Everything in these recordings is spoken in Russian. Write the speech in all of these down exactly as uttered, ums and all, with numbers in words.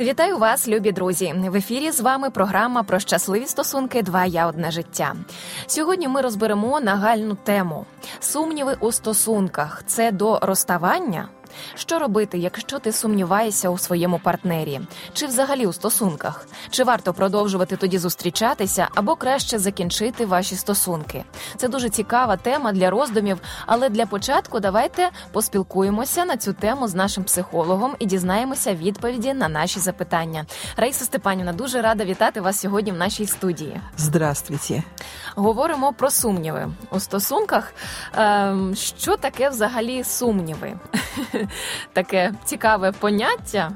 Вітаю вас, любі друзі! В ефірі з вами програма про щасливі стосунки «Два я, одне життя». Сьогодні ми розберемо нагальну тему – сумніви у стосунках. Це до розставання? Що робити, якщо ти сумніваєшся у своєму партнері? Чи взагалі у стосунках? Чи варто продовжувати тоді зустрічатися, або краще закінчити ваші стосунки? Це дуже цікава тема для роздумів, але для початку давайте поспілкуємося на цю тему з нашим психологом і дізнаємося відповіді на наші запитання. Раїса Степанівна, дуже рада вітати вас сьогодні в нашій студії. Здравствуйте. Говоримо про сумніви у стосунках. Що таке взагалі сумніви? Таке цікаве поняття.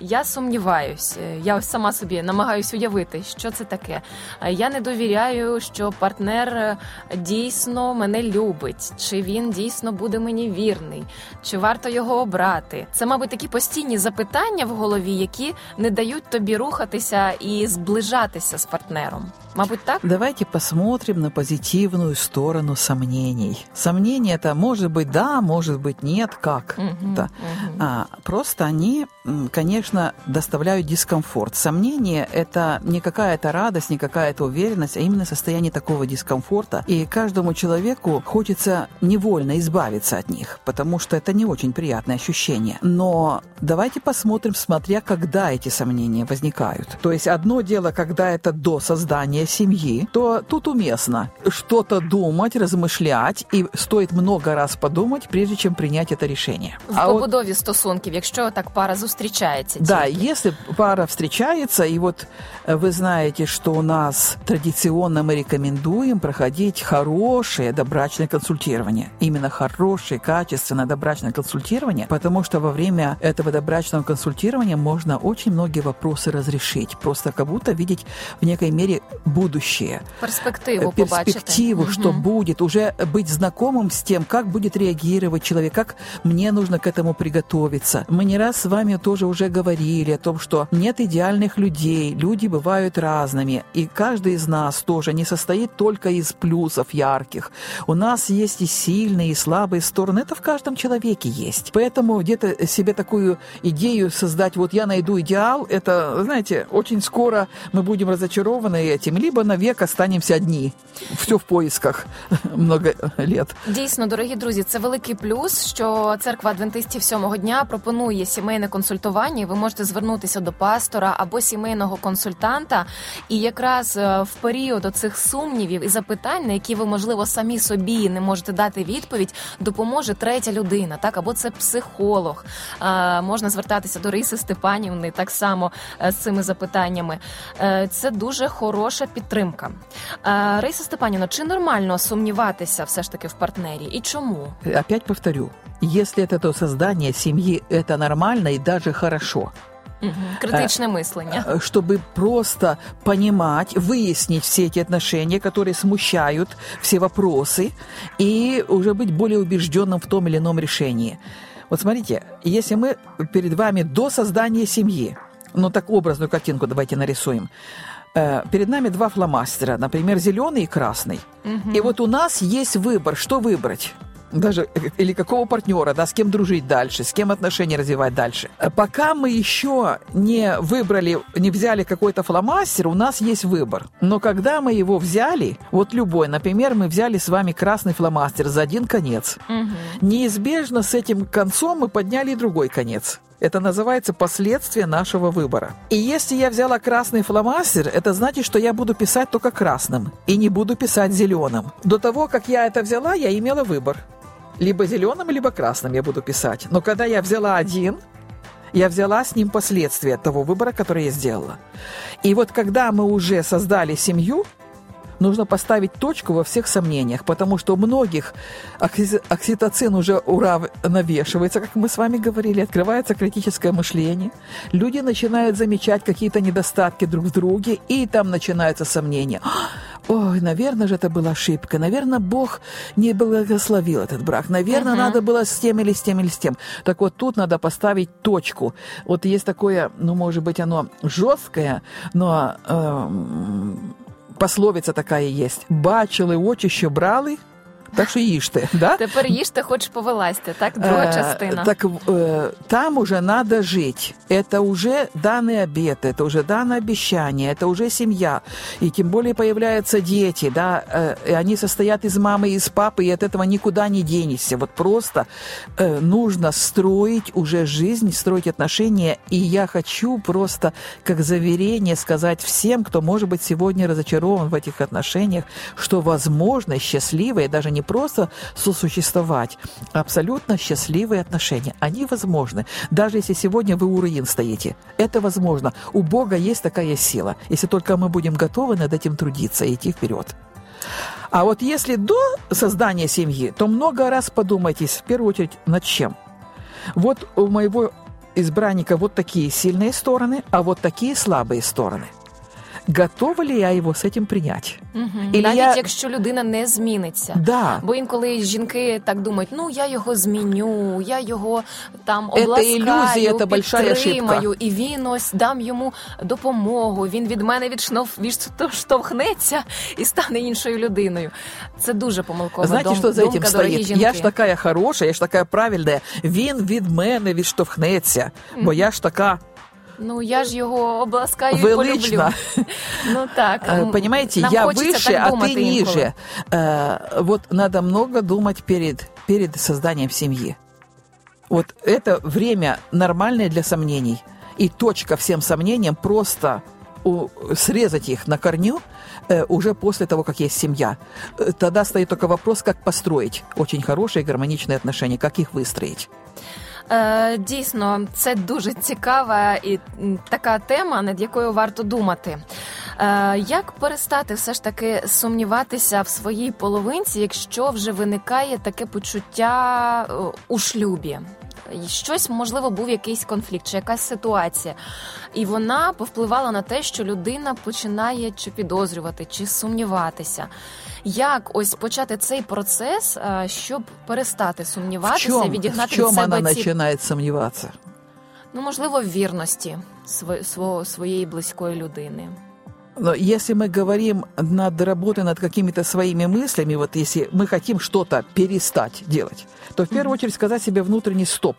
Я сумніваюсь. Я ось сама собі намагаюсь уявити, що це таке. Я не довіряю, що партнер дійсно мене любить, чи він дійсно буде мені вірний, чи варто його обрати. Це, мабуть, такі постійні запитання в голові, які не дають тобі рухатися і зближатися з партнером. Мабуть, так? Давайте посмотрим на позитивную сторону сомнений. Сомнения – это может быть да, может быть нет, как. Угу, да. Угу. А, просто они, конечно, доставляют дискомфорт. Сомнение – это не какая-то радость, не какая-то уверенность, а именно состояние такого дискомфорта. И каждому человеку хочется невольно избавиться от них, потому что это не очень приятное ощущение. Но давайте посмотрим, смотря когда эти сомнения возникают. То есть одно дело, когда это до создания семьи, то тут уместно что-то думать, размышлять, и стоит много раз подумать, прежде чем принять это решение. В а побудові от... стосунків, якщо так пара зустрічається. Да, тільки. Если пара встречается, и вот вы знаете, что у нас традиционно мы рекомендуем проходить хорошее добрачное консультирование. Именно хорошее, качественное добрачное консультирование, потому что во время этого добрачного консультирования можно очень многие вопросы разрешить. Просто как будто видеть в некой мере будущее, перспективу, перспективу, что угу. будет, уже быть знакомым с тем, как будет реагировать человек, как мне нужно к этому приготовиться. Мы не раз с вами тоже уже говорили о том, что нет идеальных людей, люди бывают разными, и каждый из нас тоже не состоит только из плюсов ярких. У нас есть и сильные, и слабые стороны, это в каждом человеке есть. Поэтому где-то себе такую идею создать, вот я найду идеал, это, знаете, очень скоро мы будем разочарованы этим, либо навек останемося одні. Все в поисках много лет. Дійсно, дорогі друзі, це великий плюс, що церква Адвентистів сьомого дня пропонує сімейне консультування, і ви можете звернутися до пастора або сімейного консультанта, і якраз в період оцих сумнівів і запитань, на які ви, можливо, самі собі не можете дати відповідь, допоможе третя людина, так, або це психолог. А, можна звертатися до Раїси Степанівни так само з цими запитаннями. Це дуже хороше підтримка. Раїса Степанівна, чи нормально сумніватися все ж таки в партнері і чому? Опять повторю, если это то создание семьи, это нормально и даже хорошо. Угу. Критичное мышление. Чтобы просто понимать, выяснить все эти отношения, которые смущают, все вопросы, и уже быть более убежденным в том или ином решении. Вот смотрите, если мы перед вами до создания семьи, ну так образную картинку давайте нарисуем. Перед нами два фломастера, например, зеленый и красный. Угу. И вот у нас есть выбор, что выбрать. Даже, или какого партнера, да, с кем дружить дальше, с кем отношения развивать дальше. Пока мы еще не выбрали, не взяли какой-то фломастер, у нас есть выбор. Но когда мы его взяли, вот любой, например, мы взяли с вами красный фломастер за один конец. Угу. Неизбежно с этим концом мы подняли и другой конец. Это называется последствия нашего выбора. И если я взяла красный фломастер, это значит, что я буду писать только красным и не буду писать зеленым. До того, как я это взяла, я имела выбор. Либо зеленым, либо красным я буду писать. Но когда я взяла один, я взяла с ним последствия того выбора, который я сделала. И вот когда мы уже создали семью, нужно поставить точку во всех сомнениях, потому что у многих окситоцин уже уравновешивается, как мы с вами говорили, открывается критическое мышление, люди начинают замечать какие-то недостатки друг в друге, и там начинаются сомнения. Ой, наверное же это была ошибка, наверное, Бог не благословил этот брак, наверное, uh-huh. надо было с тем или с тем или с тем. Так вот, тут надо поставить точку. Вот есть такое, ну, может быть, оно жесткое, но... Э- Пословица такая есть. Бачили очі, що брали, так що їжте. Да? Тепер їжте, хоч повилазьте, так? Друга а, частина. Так, там уже надо жить. Это уже данный обет, это уже данное обещание, это уже семья. И тем более появляются дети, да, и они состоят из мамы и из папы, и от этого никуда не денешься. Вот просто нужно строить уже жизнь, строить отношения. И я хочу просто как заверение сказать всем, кто, может быть, сегодня разочарован в этих отношениях, что возможно счастливые, даже не просто сосуществовать, а абсолютно счастливые отношения. Они возможны. Даже если сегодня вы у руин стоите, это возможно. У Бога есть такая сила, если только мы будем готовы над этим трудиться и идти вперед. А вот если до создания семьи, то много раз подумайте, в первую очередь, над чем. Вот у моего избранника вот такие сильные стороны, а вот такие слабые стороны. Готова ли я його з цим прийняти? Угу. Навіть я... якщо людина не зміниться. Да. Бо інколи жінки так думають, ну, я його зміню, я його там обласкаю, ілюзія, підтримаю, і він ось дам йому допомогу, він від мене відшнов... відштовхнеться і стане іншою людиною. Це дуже помилкова Знаете, дом... думка, дорогі жінки. Знаєте, що за цим стоїть? Я ж така хороша, я ж така правильна, він від мене відштовхнеться, бо угу. я ж така... Ну, я ж його обласкаю и полюблю. Ну так. Понимаете, я выше, а ты ниже. Вот надо много думать перед, перед созданием семьи. Вот это время нормальное для сомнений. И точка всем сомнениям просто... срезать их на корню уже после того, как есть семья. Тогда стоит только вопрос, как построить очень хорошие гармоничные отношения, как их выстроить. Дійсно, це дуже цікава і така тема, над якою варто думати. Як перестати все ж таки сумніватися в своїй половинці, якщо вже виникає таке почуття у шлюбі? Щось, можливо, був якийсь конфлікт чи якась ситуація. І вона повпливала на те, що людина починає чи підозрювати, чи сумніватися. Як ось почати цей процес, щоб перестати сумніватися, в чому, відігнати в чому від себе вона ці... починає сумніватися? Ну, можливо, в вірності сво... своєї близької людини. Но если мы говорим над работой над какими-то своими мыслями, вот если мы хотим что-то перестать делать, то в первую очередь сказать себе внутренний «стоп».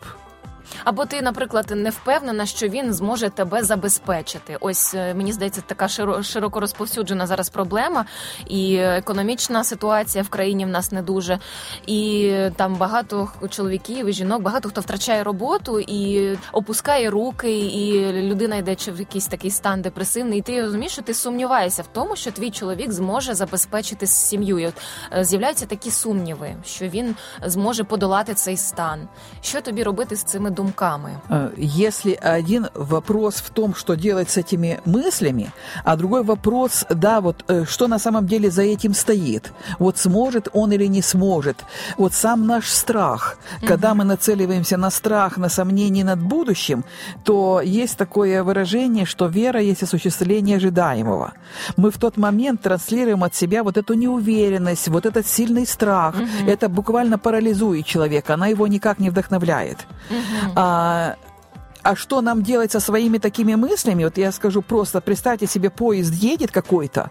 Або ти, наприклад, не впевнена, що він зможе тебе забезпечити. Ось, мені здається, така широко розповсюджена зараз проблема, і економічна ситуація в країні в нас не дуже, і там багато чоловіків і жінок, багато хто втрачає роботу і опускає руки, і людина йде чи в якийсь такий стан депресивний, і ти розумієш, що ти сумніваєшся в тому, що твій чоловік зможе забезпечити сім'ю. І от з'являються такі сумніви, що він зможе подолати цей стан. Що тобі робити з цими думками? Если один вопрос в том, что делать с этими мыслями, а другой вопрос, да, вот что на самом деле за этим стоит. Вот сможет он или не сможет. Вот сам наш страх. Mm-hmm. Когда мы нацеливаемся на страх, на сомнения над будущим, то есть такое выражение, что вера есть осуществление ожидаемого. Мы в тот момент транслируем от себя вот эту неуверенность, вот этот сильный страх. Mm-hmm. Это буквально парализует человека, она его никак не вдохновляет. Uh-huh. А, а что нам делать со своими такими мыслями? Вот я скажу просто, представьте себе, поезд едет какой-то,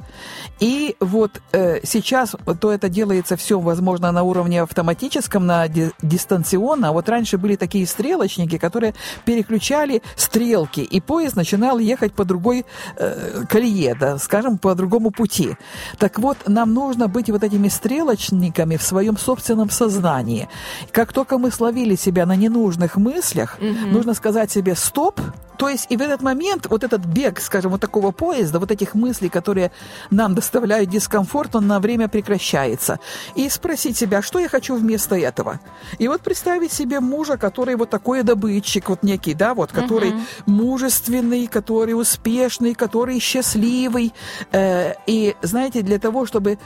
и вот э, сейчас то это делается все, возможно, на уровне автоматическом, на ди- дистанционно. А вот раньше были такие стрелочники, которые переключали стрелки, и поезд начинал ехать по другой э, колее, да, скажем, по другому пути. Так вот, нам нужно быть вот этими стрелочниками в своем собственном сознании. Как только мы словили себя на ненужных мыслях, mm-hmm. нужно сказать себе, тебе стоп. То есть и в этот момент вот этот бег, скажем, вот такого поезда, вот этих мыслей, которые нам доставляют дискомфорт, он на время прекращается. И спросить себя, что я хочу вместо этого. И вот представить себе мужа, который вот такой добытчик, вот некий, да, вот, который uh-huh. мужественный, который успешный, который счастливый. И, знаете, для того, чтобы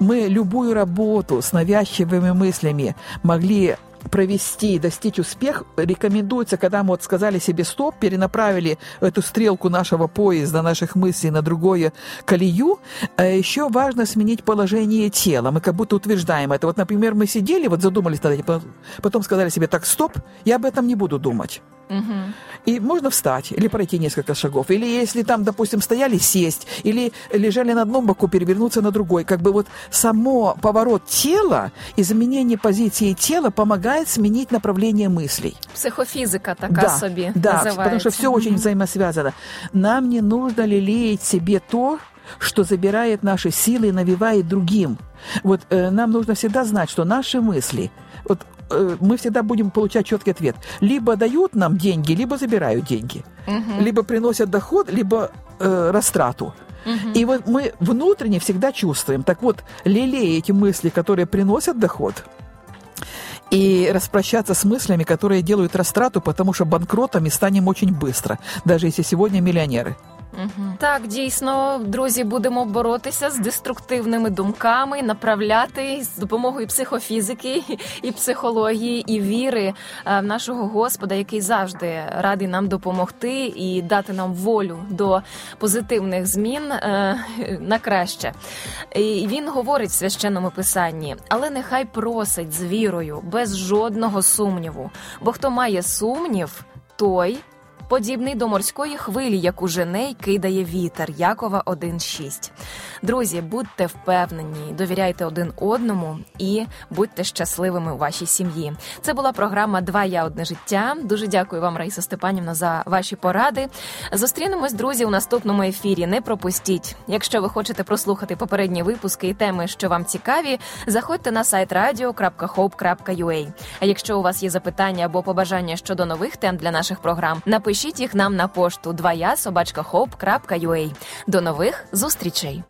мы любую работу с навязчивыми мыслями могли провести, достичь успех, рекомендуется, когда мы вот сказали себе «стоп», перенаправили эту стрелку нашего поезда, наших мыслей на другую колею, еще важно сменить положение тела. Мы как будто утверждаем это. Вот, например, мы сидели, вот задумались над этим, потом сказали себе «так, стоп, я об этом не буду думать». Угу. И можно встать или пройти несколько шагов. Или если там, допустим, стояли, сесть. Или лежали на одном боку, перевернуться на другой. Как бы вот само поворот тела и изменение позиции тела помогает сменить направление мыслей. Психофизика такая да, собі да, называется. Да, потому что все очень взаимосвязано. Нам не нужно лелеять себе то, что забирает наши силы и навевает другим. Вот э, нам нужно всегда знать, что наши мысли... Вот, мы всегда будем получать четкий ответ. Либо дают нам деньги, либо забирают деньги. Угу. Либо приносят доход, либо э, растрату. Угу. И вот мы внутренне всегда чувствуем. Так вот, лелея эти мысли, которые приносят доход, и распрощаться с мыслями, которые делают растрату, потому что банкротами станем очень быстро, даже если сегодня миллионеры. Угу. Так, дійсно, друзі, будемо боротися з деструктивними думками, направляти з допомогою психофізики і психології, і віри в нашого Господа, який завжди радий нам допомогти і дати нам волю до позитивних змін на краще. І він говорить в Священному Писанні, але нехай просить з вірою, без жодного сумніву, бо хто має сумнів, той... подібний до морської хвилі, яку жене й кидає вітер. Якова один шість. Друзі, будьте впевнені, довіряйте один одному і будьте щасливими у вашій сім'ї. Це була програма «Два я, одне життя». Дуже дякую вам, Раїса Степанівна, за ваші поради. Зустрінемось, друзі, у наступному ефірі. Не пропустіть. Якщо ви хочете прослухати попередні випуски і теми, що вам цікаві, заходьте на сайт радіо крапка хоуп крапка ю а. А якщо у вас є запитання або побажання щодо нових тем для наших програм, напишіть Пишіть їх нам на пошту два я собачка хоп крапка ю а. До нових зустрічей!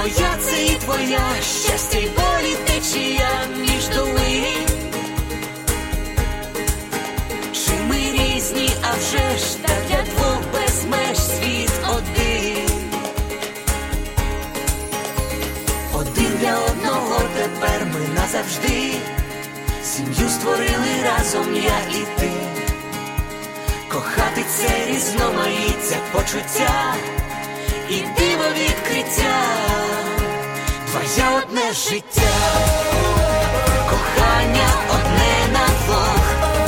Моя це і твоя, щастя й болі течія між долин. Чи ми різні, а вже ж та для двох без меж світ один. Один для одного тепер ми назавжди, сім'ю створили разом я і ти. Кохати це різноманіття почуття і диво відкриття, твоє одне життя, кохання одне на двох,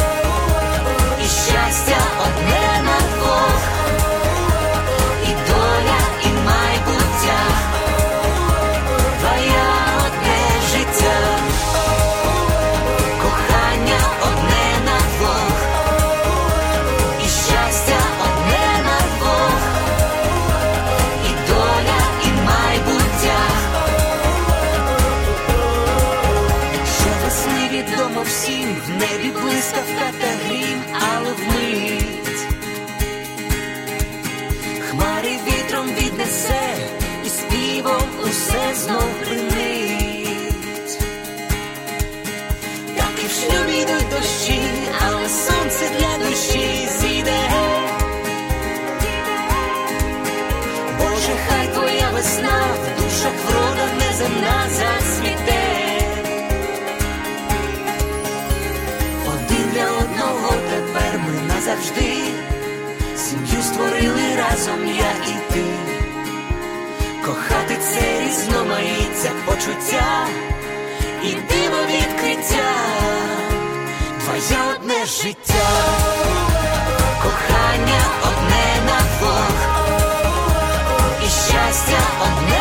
і щастя одне на двох, і доля, і майбуття, твоє одне життя, кохання одне на двох, і щастя одне на двох, і доля, і майбуття. Відомо всім, в небі блискавка та грім, але вмить хмари вітром віднесе, і співом усе знов принить. Так і в шлюбі йдуть дощі, але сонце для душі зійде. Боже, хай твоя весна в душах врода неземна засвіте. Тепер ми назавжди, сім'ю створили разом я і ти. Кохати це різноманіття почуття і диво відкриття, твоє одне життя, кохання одне на двох, і щастя одне.